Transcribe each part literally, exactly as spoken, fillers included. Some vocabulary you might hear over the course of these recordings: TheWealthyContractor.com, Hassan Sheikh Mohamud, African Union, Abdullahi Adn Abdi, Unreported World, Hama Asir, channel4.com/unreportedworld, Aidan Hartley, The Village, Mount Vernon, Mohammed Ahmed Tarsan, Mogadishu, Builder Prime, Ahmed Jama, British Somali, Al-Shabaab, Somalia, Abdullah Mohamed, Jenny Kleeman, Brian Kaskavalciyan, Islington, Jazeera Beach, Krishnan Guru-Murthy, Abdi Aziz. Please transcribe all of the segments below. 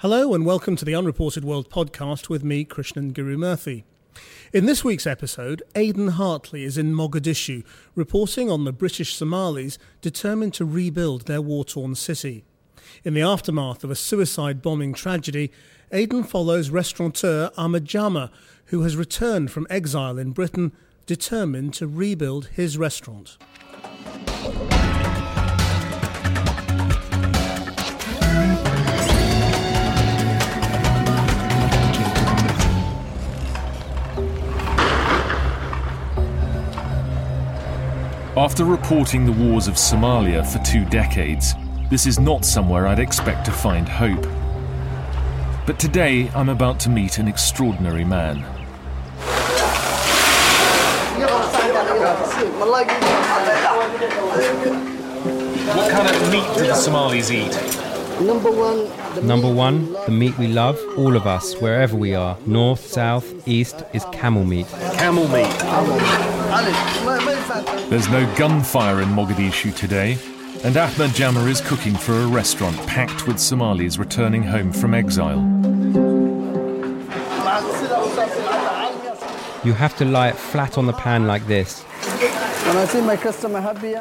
Hello and welcome to the Unreported World podcast with me, Krishnan Guru-Murthy. In this week's episode, Aidan Hartley is in Mogadishu, reporting on the British Somalis determined to rebuild their war-torn city. In the aftermath of a suicide bombing tragedy, Aidan follows restaurateur Ahmed Jama, who has returned from exile in Britain, determined to rebuild his restaurant. After reporting the wars of Somalia for two decades, this is not somewhere I'd expect to find hope. But today, I'm about to meet an extraordinary man. What kind of meat do the Somalis eat? Number one, Number one, the meat we love, all of us, wherever we are, north, south, east, is camel meat. Camel meat. Camel meat. There's no gunfire in Mogadishu today, and Ahmed Jama is cooking for a restaurant packed with Somalis returning home from exile. You have to lie it flat on the pan like this. When I see my customer happy,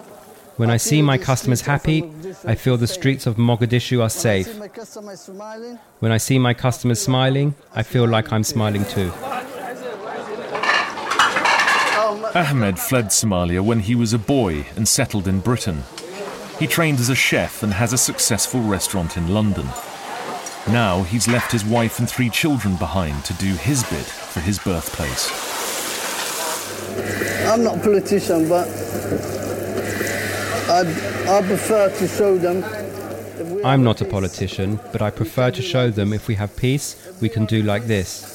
when I see my customers happy, I feel the streets of Mogadishu are safe. When I see my customers smiling, I feel like I'm smiling too. Ahmed fled Somalia when he was a boy and settled in Britain. He trained as a chef and has a successful restaurant in London. Now he's left his wife and three children behind to do his bit for his birthplace. I'm not a politician, but I, I prefer to show them... I'm not a politician, but I prefer to show them if we have peace, we can do like this.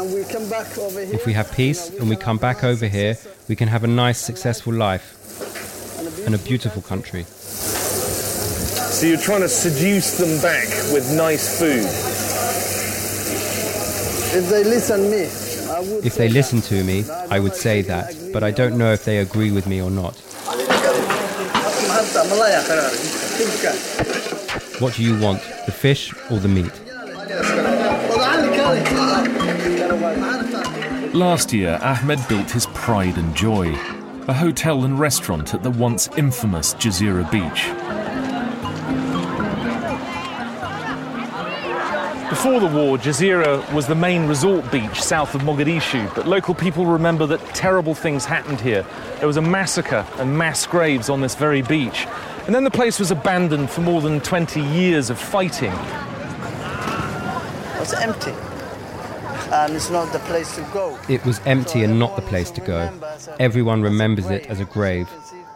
If we have peace and we come back over here, we can have a nice, successful life and a beautiful country. So you're trying to seduce them back with nice food? If they listen to me, I would If they listen to me, I would say that, but I don't know if they agree with me or not. What do you want, the fish or the meat? Last year, Ahmed built his pride and joy, a hotel and restaurant at the once infamous Jazeera Beach. Before the war, Jazeera was the main resort beach south of Mogadishu, but local people remember that terrible things happened here. There was a massacre and mass graves on this very beach. And then the place was abandoned for more than twenty years of fighting. It was empty. And it's not the place to go. It was empty and not the place to go. Everyone remembers it as a grave.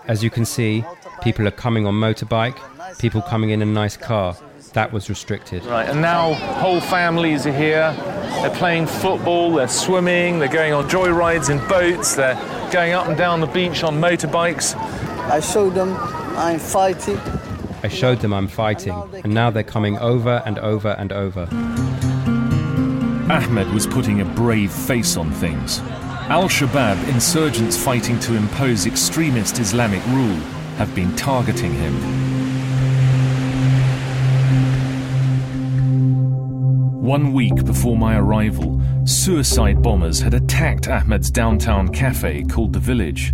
As you can see, people are coming on motorbike, people coming in a nice car. That was restricted. Right, and now whole families are here. They're playing football, they're swimming, they're going on joy rides in boats, they're going up and down the beach on motorbikes. I showed them I'm fighting. I showed them I'm fighting, and now they're coming over and over and over. Ahmed was putting a brave face on things. Al-Shabaab insurgents fighting to impose extremist Islamic rule have been targeting him. One week before my arrival, suicide bombers had attacked Ahmed's downtown cafe called The Village.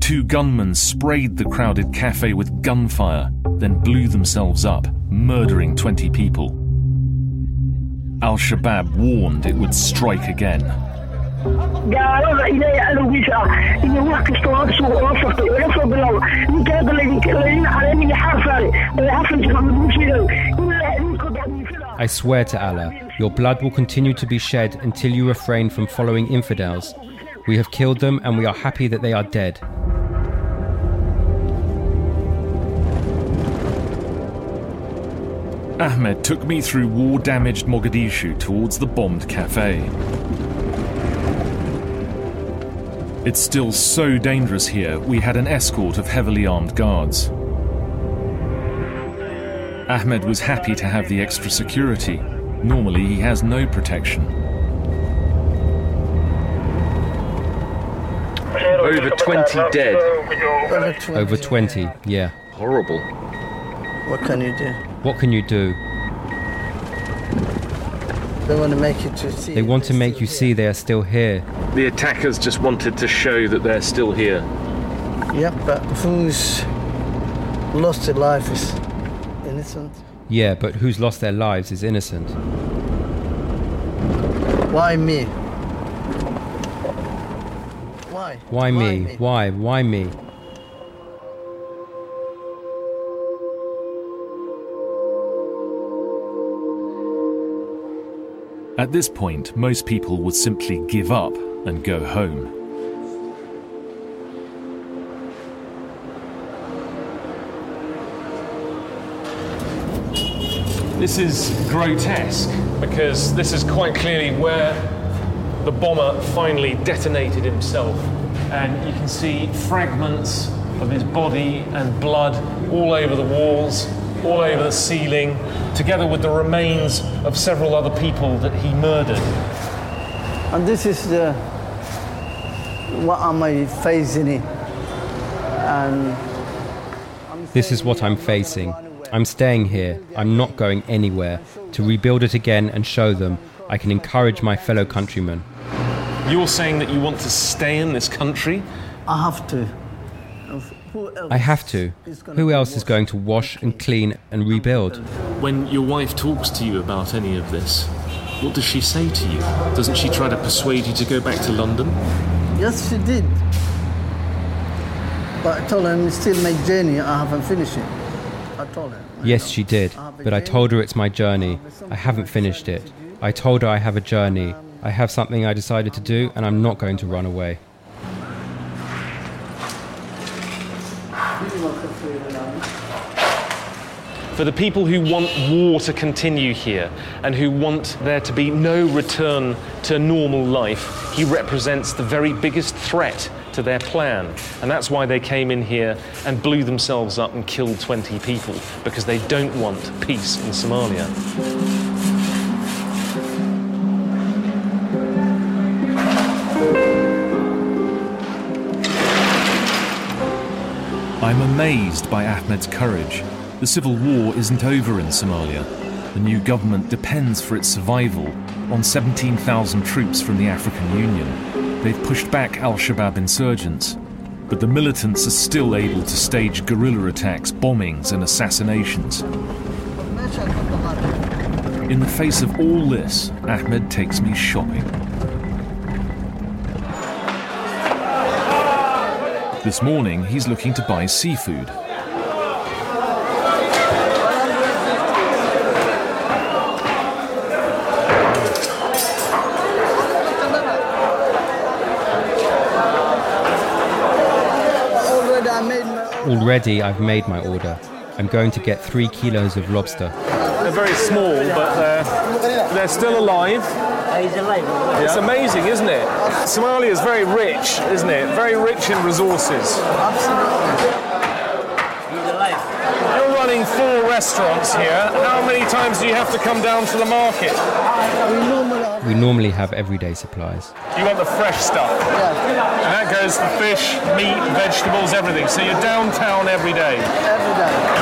Two gunmen sprayed the crowded cafe with gunfire, then blew themselves up, murdering twenty people. Al-Shabaab warned it would strike again. I swear to Allah, your blood will continue to be shed until you refrain from following infidels. We have killed them and we are happy that they are dead. Ahmed took me through war-damaged Mogadishu towards the bombed cafe. It's still so dangerous here, we had an escort of heavily armed guards. Ahmed was happy to have the extra security. Normally, he has no protection. Over twenty dead. Over twenty, yeah. Horrible. What can you do? What can you do? They want to make you to see. They want to make you see they are still here. The attackers just wanted to show that they're still here. Yeah, but who's lost their life is innocent. Yeah, but who's lost their lives is innocent. Why me? Why? Why me? Why me? Why? Why me? At this point, most people would simply give up and go home. This is grotesque because this is quite clearly where the bomber finally detonated himself. And you can see fragments of his body and blood all over the walls, all over the ceiling, together with the remains of several other people that he murdered. And this is the, what am I facing it? And I'm this is what I'm facing. I'm staying here. I'm not going anywhere. To rebuild it again and show them, I can encourage my fellow countrymen. You're saying that you want to stay in this country? I have to. I have to. Who else is going to wash and clean and rebuild? When your wife talks to you about any of this, what does she say to you? Doesn't she try to persuade you to go back to London? Yes, she did. But I told her I'm still my journey. I haven't finished it. I told her. Yes, she did. But I told her it's my journey. I haven't finished it. I told her I have a journey. I have something I decided to do, and I'm not going to run away. For the people who want war to continue here and who want there to be no return to normal life, he represents the very biggest threat to their plan. And that's why they came in here and blew themselves up and killed twenty people, because they don't want peace in Somalia. I'm amazed by Ahmed's courage. The civil war isn't over in Somalia. The new government depends for its survival on seventeen thousand troops from the African Union. They've pushed back Al-Shabaab insurgents, but the militants are still able to stage guerrilla attacks, bombings and assassinations. In the face of all this, Ahmed takes me shopping. This morning, he's looking to buy seafood. Already I've made my order. I'm going to get three kilos of lobster. They're very small, but they're, they're still alive. It's amazing, isn't it? Somalia is very rich, isn't it? Very rich in resources. You're running four restaurants here. How many times do you have to come down to the market? We normally have everyday supplies. You want the fresh stuff. Yeah. And that goes for fish, meat, vegetables, everything. So you're downtown every day. Every day.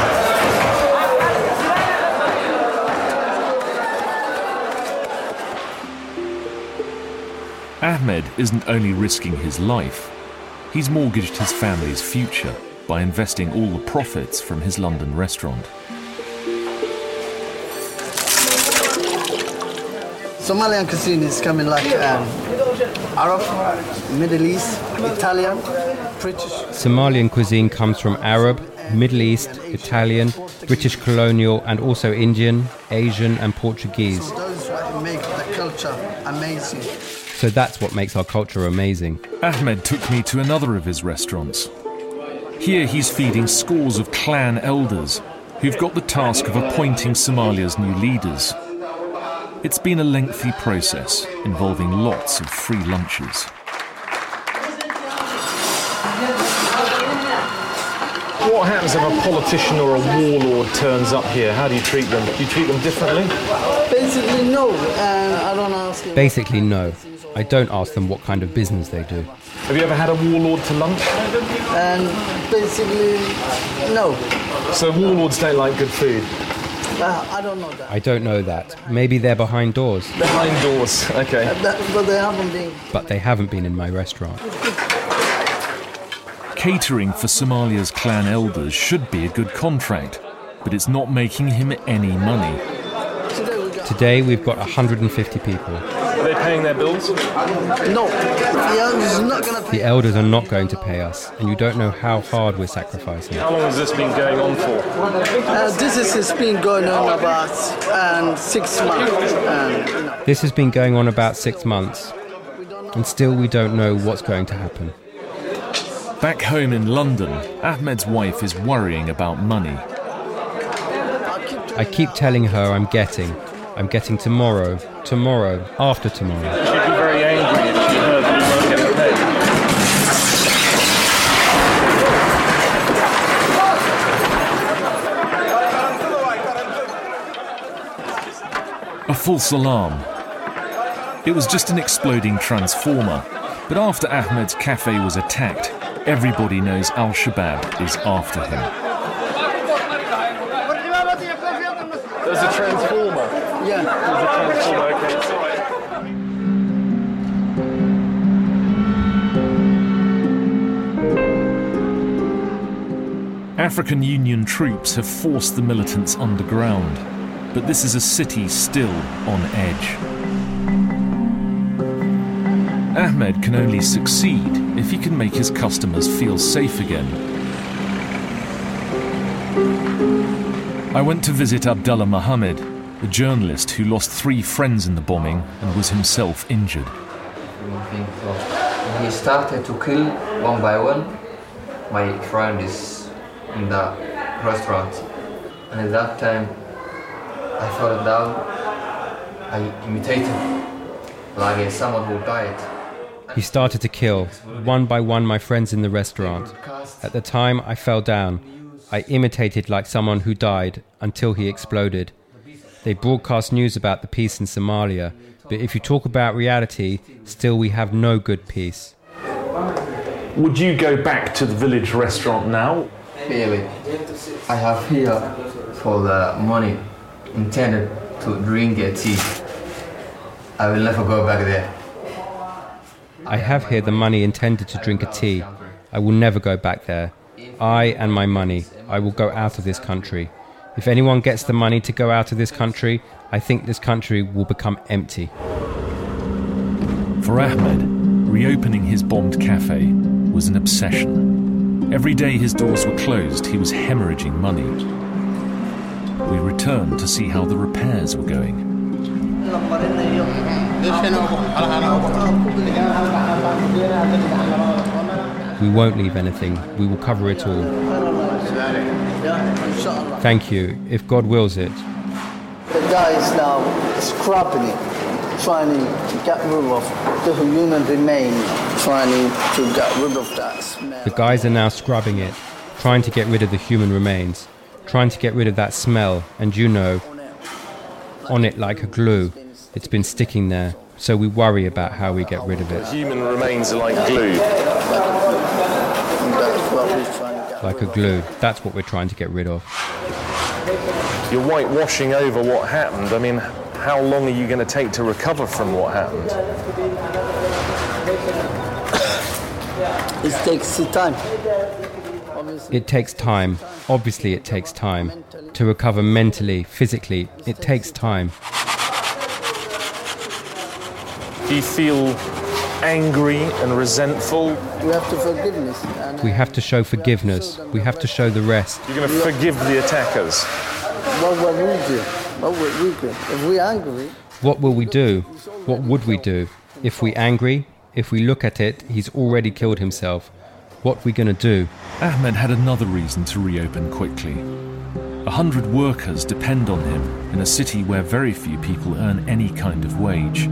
Ahmed isn't only risking his life. He's mortgaged his family's future by investing all the profits from his London restaurant. Somalian cuisine is coming like um, Arab, Middle East, Italian, British. Somalian cuisine comes from Arab, Middle East, Italian, British colonial and also Indian, Asian and Portuguese. So those that make the culture amazing. So that's what makes our culture amazing. Ahmed took me to another of his restaurants. Here he's feeding scores of clan elders who've got the task of appointing Somalia's new leaders. It's been a lengthy process, involving lots of free lunches. What happens if a politician or a warlord turns up here? How do you treat them? Do you treat them differently? Basically, no. Uh, I don't ask them. Basically, no. I don't ask them what kind of business they do. Have you ever had a warlord to lunch? Um, basically, no. So warlords don't like good food? Uh, I don't know that. I don't know that. Maybe they're behind doors. Behind doors, okay. Uh, that, but they haven't been. But they haven't been in my restaurant. Catering for Somalia's clan elders should be a good contract, but it's not making him any money. Today we've got one hundred fifty people. Are they paying their bills? No. The elders are not going to pay. The elders are not going to pay us, and you don't know how hard we're sacrificing. How long has this been going on for? Uh, this has been going on about um, six months. Um, you know. This has been going on about six months, and still we don't know what's going to happen. Back home in London, Ahmed's wife is worrying about money. I keep telling her I'm getting. I'm getting tomorrow, tomorrow, after tomorrow. She'd be very angry if she heard that you weren't getting paid. A false alarm. It was just an exploding transformer. But after Ahmed's cafe was attacked, everybody knows Al-Shabaab is after him. There's a transformer. Yeah. There's a transformer, okay, it's all right. African Union troops have forced the militants underground, but this is a city still on edge. Ahmed can only succeed if he can make his customers feel safe again. I went to visit Abdullah Mohamed, a journalist who lost three friends in the bombing and was himself injured. He started to kill one by one. My friend is in the restaurant. And at that time, I fell down. I imitated like someone who died. He started to kill, one by one, my friends in the restaurant. At the time, I fell down. I imitated like someone who died until he exploded. They broadcast news about the peace in Somalia, but if you talk about reality, still we have no good peace. Would you go back to the village restaurant now? Really, I have here for the money intended to drink a tea. I will never go back there. I have here the money intended to drink a tea. I will never go back there. I and my money, I will go out of this country. If anyone gets the money to go out of this country, I think this country will become empty. For Ahmed, reopening his bombed cafe was an obsession. Every day his doors were closed, he was hemorrhaging money. We returned to see how the repairs were going. We won't leave anything. We will cover it all. Thank you, if God wills it. The guy is now scrapping, trying to get rid of the human remains, trying to get rid of that smell. The guys are now scrubbing it, trying to get rid of the human remains, trying to get rid of that smell, and you know, on it like a glue. It's been sticking there, so we worry about how we get rid of it. Human remains are like glue. Like a glue. That's what we're trying to get rid of. You're whitewashing over what happened. I mean, how long are you going to take to recover from what happened? It takes time. It takes time. Obviously, it takes time. To recover mentally, physically, it takes time. Do you feel angry and resentful? We have to forgiveness. And, uh, we have to show forgiveness. We have to show the rest. You're going to forgive the attackers. What will we do? What will we do? If we're angry. What will we do? What would we do? If we're angry, if we look at it, he's already killed himself. What are we going to do? Ahmed had another reason to reopen quickly. A hundred workers depend on him in a city where very few people earn any kind of wage.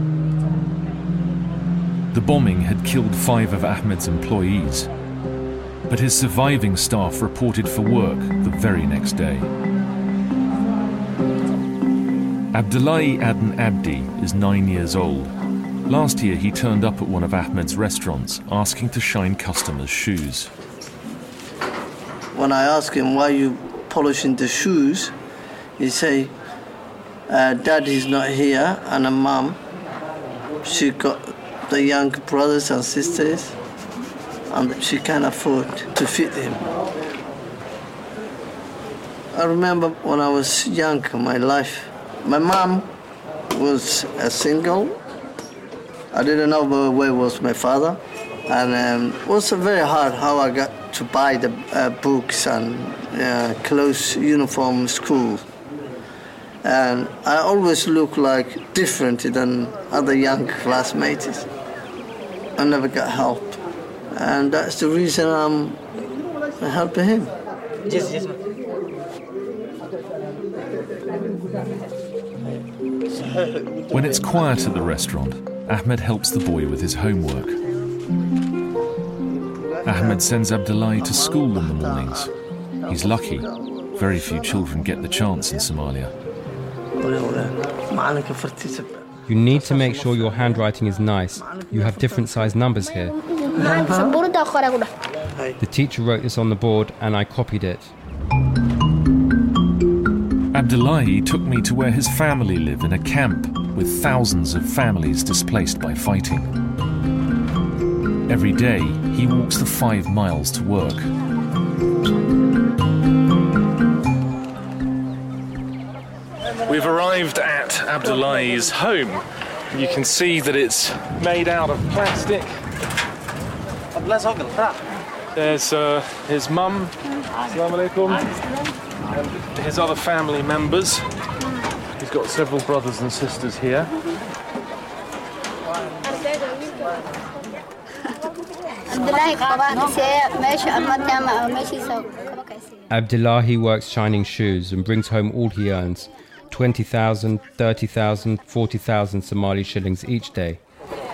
The bombing had killed five of Ahmed's employees, but his surviving staff reported for work the very next day. Abdullahi Adn Abdi is nine years old. Last year he turned up at one of Ahmed's restaurants asking to shine customers' shoes. When I asked him, why are you polishing the shoes? You say, uh, dad is not here, and a mom, she got the young brothers and sisters, and she can't afford to feed him. I remember when I was young in my life, my mom was a single. I didn't know where was my father. And um, it was very hard how I got to buy the uh, books and uh, clothes, uniform, school. And I always looked like different than other young classmates. I never got help. And that's the reason I'm helping him. Yes, yes. When it's quiet at the restaurant, Ahmed helps the boy with his homework. Ahmed sends Abdullahi to school in the mornings. He's lucky. Very few children get the chance in Somalia. You need to make sure your handwriting is nice. You have different size numbers here. The teacher wrote this on the board and I copied it. Abdullahi took me to where his family live in a camp with thousands of families displaced by fighting. Every day, he walks the five miles to work. We've arrived at Abdullahi's home. You can see that it's made out of plastic. There's uh, his mum, Assalamu alaikum, his other family members. He's got several brothers and sisters here. Abdullahi works shining shoes and brings home all he earns, twenty thousand, thirty thousand, forty thousand Somali shillings each day.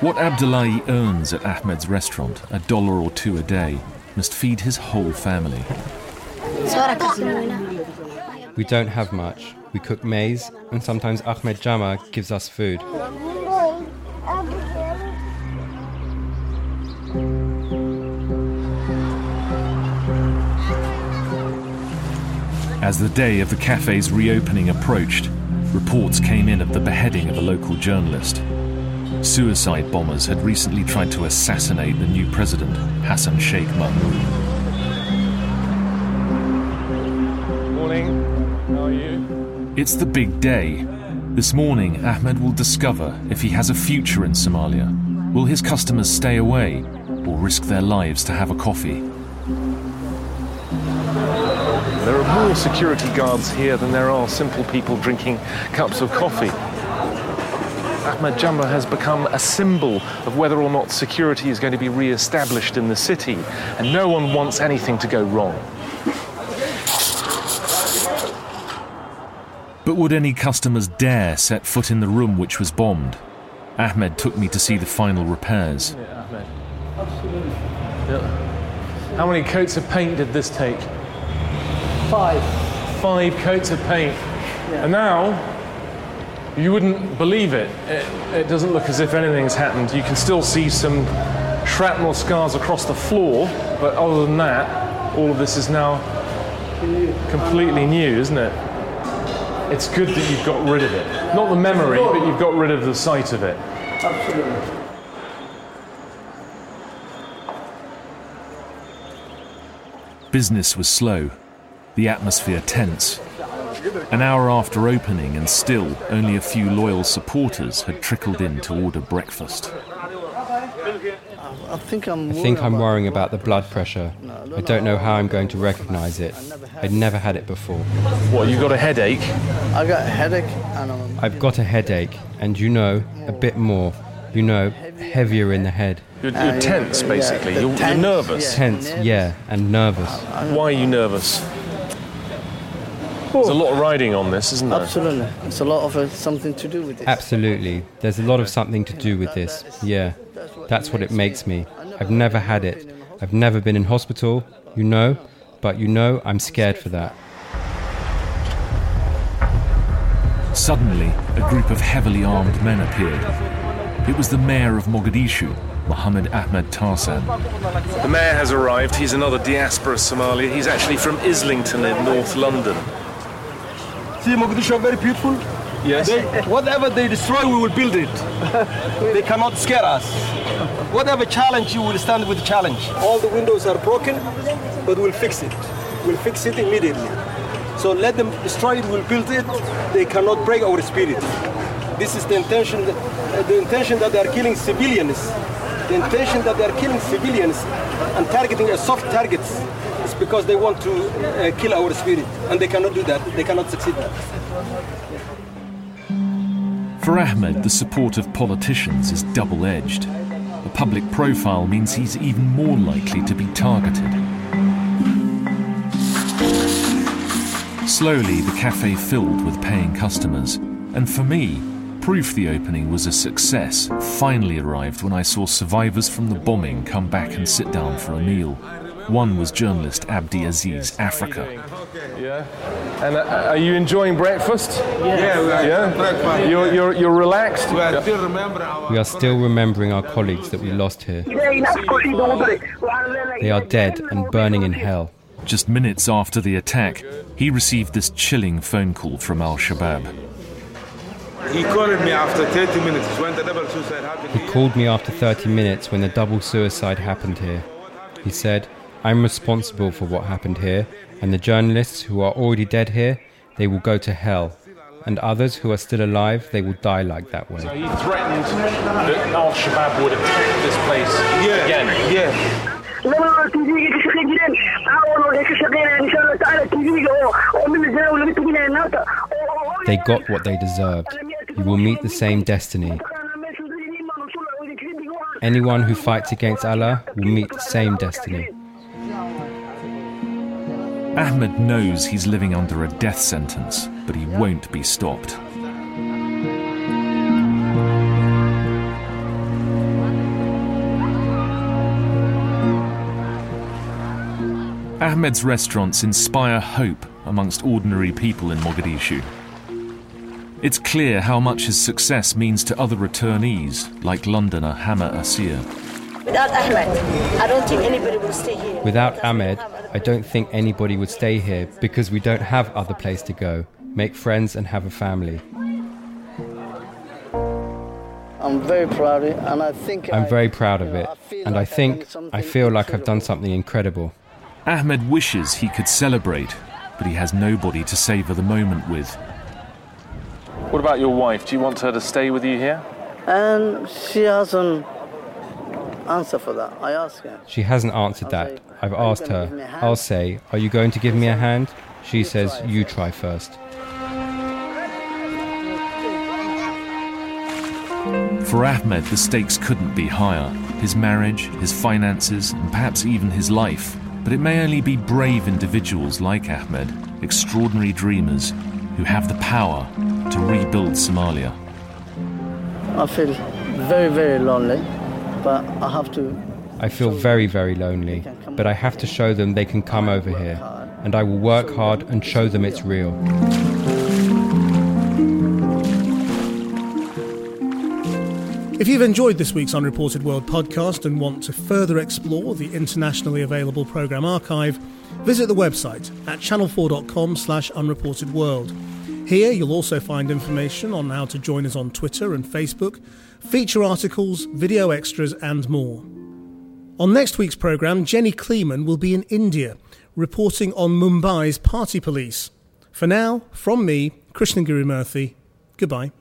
What Abdullahi earns at Ahmed's restaurant, a dollar or two a day, must feed his whole family. We don't have much. We cook maize, and sometimes Ahmed Jama gives us food. As the day of the cafe's reopening approached, reports came in of the beheading of a local journalist. Suicide bombers had recently tried to assassinate the new president, Hassan Sheikh Mohamud. Morning, how are you? It's the big day. This morning, Ahmed will discover if he has a future in Somalia. Will his customers stay away or risk their lives to have a coffee? There are more security guards here than there are simple people drinking cups of coffee. Ahmed Jama has become a symbol of whether or not security is going to be re-established in the city, and no one wants anything to go wrong. But would any customers dare set foot in the room which was bombed? Ahmed took me to see the final repairs. Yeah, Ahmed. Absolutely. Yeah. How many coats of paint did this take? Five. Five coats of paint. Yeah. And now, you wouldn't believe it. it. It doesn't look as if anything's happened. You can still see some shrapnel scars across the floor, but other than that, all of this is now completely new, isn't it? It's good that you've got rid of it. Not the memory, but you've got rid of the sight of it. Absolutely. Business was slow. The atmosphere tense. An hour after opening, and still only a few loyal supporters had trickled in to order breakfast. I think I'm, I think I'm worrying about the blood pressure. I don't know how I'm going to recognise it. I'd never had it before. What, you got a headache? I got a headache. And I'm I've got a headache, and you know, a bit more. You know, heavier in the head. You're, you're uh, tense, yeah, basically. Yeah, you're, tense, you're nervous. Yeah, tense, nervous. Yeah, and nervous. Why are you nervous? There's a lot of riding on this, isn't there? Absolutely. It's a lot of uh, something to do with this. Absolutely. There's a lot of something to do with this. Yeah. That's what it makes me. I've never had it. I've never been in hospital, you know. But you know, I'm scared for that. Suddenly, a group of heavily armed men appeared. It was the mayor of Mogadishu, Mohammed Ahmed Tarsan. The mayor has arrived. He's another diaspora Somali. He's actually from Islington in North London. See, Mogadishu are very beautiful. Yes. They, whatever they destroy, we will build it. They cannot scare us. Whatever challenge, you will stand with the challenge. All the windows are broken, but we'll fix it. We'll fix it immediately. So let them destroy it, we'll build it. They cannot break our spirit. This is the intention, that, the intention that they are killing civilians. The intention that they are killing civilians and targeting as soft targets is because they want to uh, kill our spirit. And they cannot do that. They cannot succeed that. For Ahmed, the support of politicians is double-edged. The public profile means he's even more likely to be targeted. Slowly, the cafe filled with paying customers. And for me, proof the opening was a success finally arrived when I saw survivors from the bombing come back and sit down for a meal. One was journalist Abdi Aziz, Africa. Yeah. And uh, are you enjoying breakfast? Yes. Yeah, we are. Yeah. Breakfast. You're, you're, you're relaxed? We are, yeah. still remember our we are still remembering our colleagues that we lost here. They are dead and burning in hell. Just minutes after the attack, he received this chilling phone call from Al-Shabaab. He called me after thirty minutes when the double suicide happened. He called me after thirty minutes when the double suicide happened here. He said, I'm responsible for what happened here, and the journalists who are already dead here, they will go to hell. And others who are still alive, they will die like that way. So he threatened that Al-Shabaab would attack this place yeah. again. Yeah. They got what they deserved. You will meet the same destiny. Anyone who fights against Allah will meet the same destiny. Ahmed knows he's living under a death sentence, but he won't be stopped. Ahmed's restaurants inspire hope amongst ordinary people in Mogadishu. It's clear how much his success means to other returnees, like Londoner Hama Asir. Without Ahmed, I don't think anybody will stay here. Without Ahmed, I don't think anybody would stay here because we don't have other place to go, make friends and have a family. I'm very proud of it and I think I'm very proud of it and I think I feel like I've done something incredible. Ahmed wishes he could celebrate, but he has nobody to savor the moment with. What about your wife? Do you want her to stay with you here? And she hasn't answered for that. I asked her. She hasn't answered that. I've asked her, I'll say, are you going to give me a hand? She says, you try first. For Ahmed, the stakes couldn't be higher. His marriage, his finances, and perhaps even his life. But it may only be brave individuals like Ahmed, extraordinary dreamers, who have the power to rebuild Somalia. I feel very, very lonely, but I have to... I feel very, very lonely, but I have to show them they can come over here, and I will work hard and show them it's real. If you've enjoyed this week's Unreported World podcast and want to further explore the internationally available programme archive, visit the website at channel four dot com slash unreported world. Here you'll also find information on how to join us on Twitter and Facebook, feature articles, video extras and more. On next week's programme, Jenny Kleeman will be in India, reporting on Mumbai's party police. For now, from me, Krishnan Guru-Murthy, goodbye.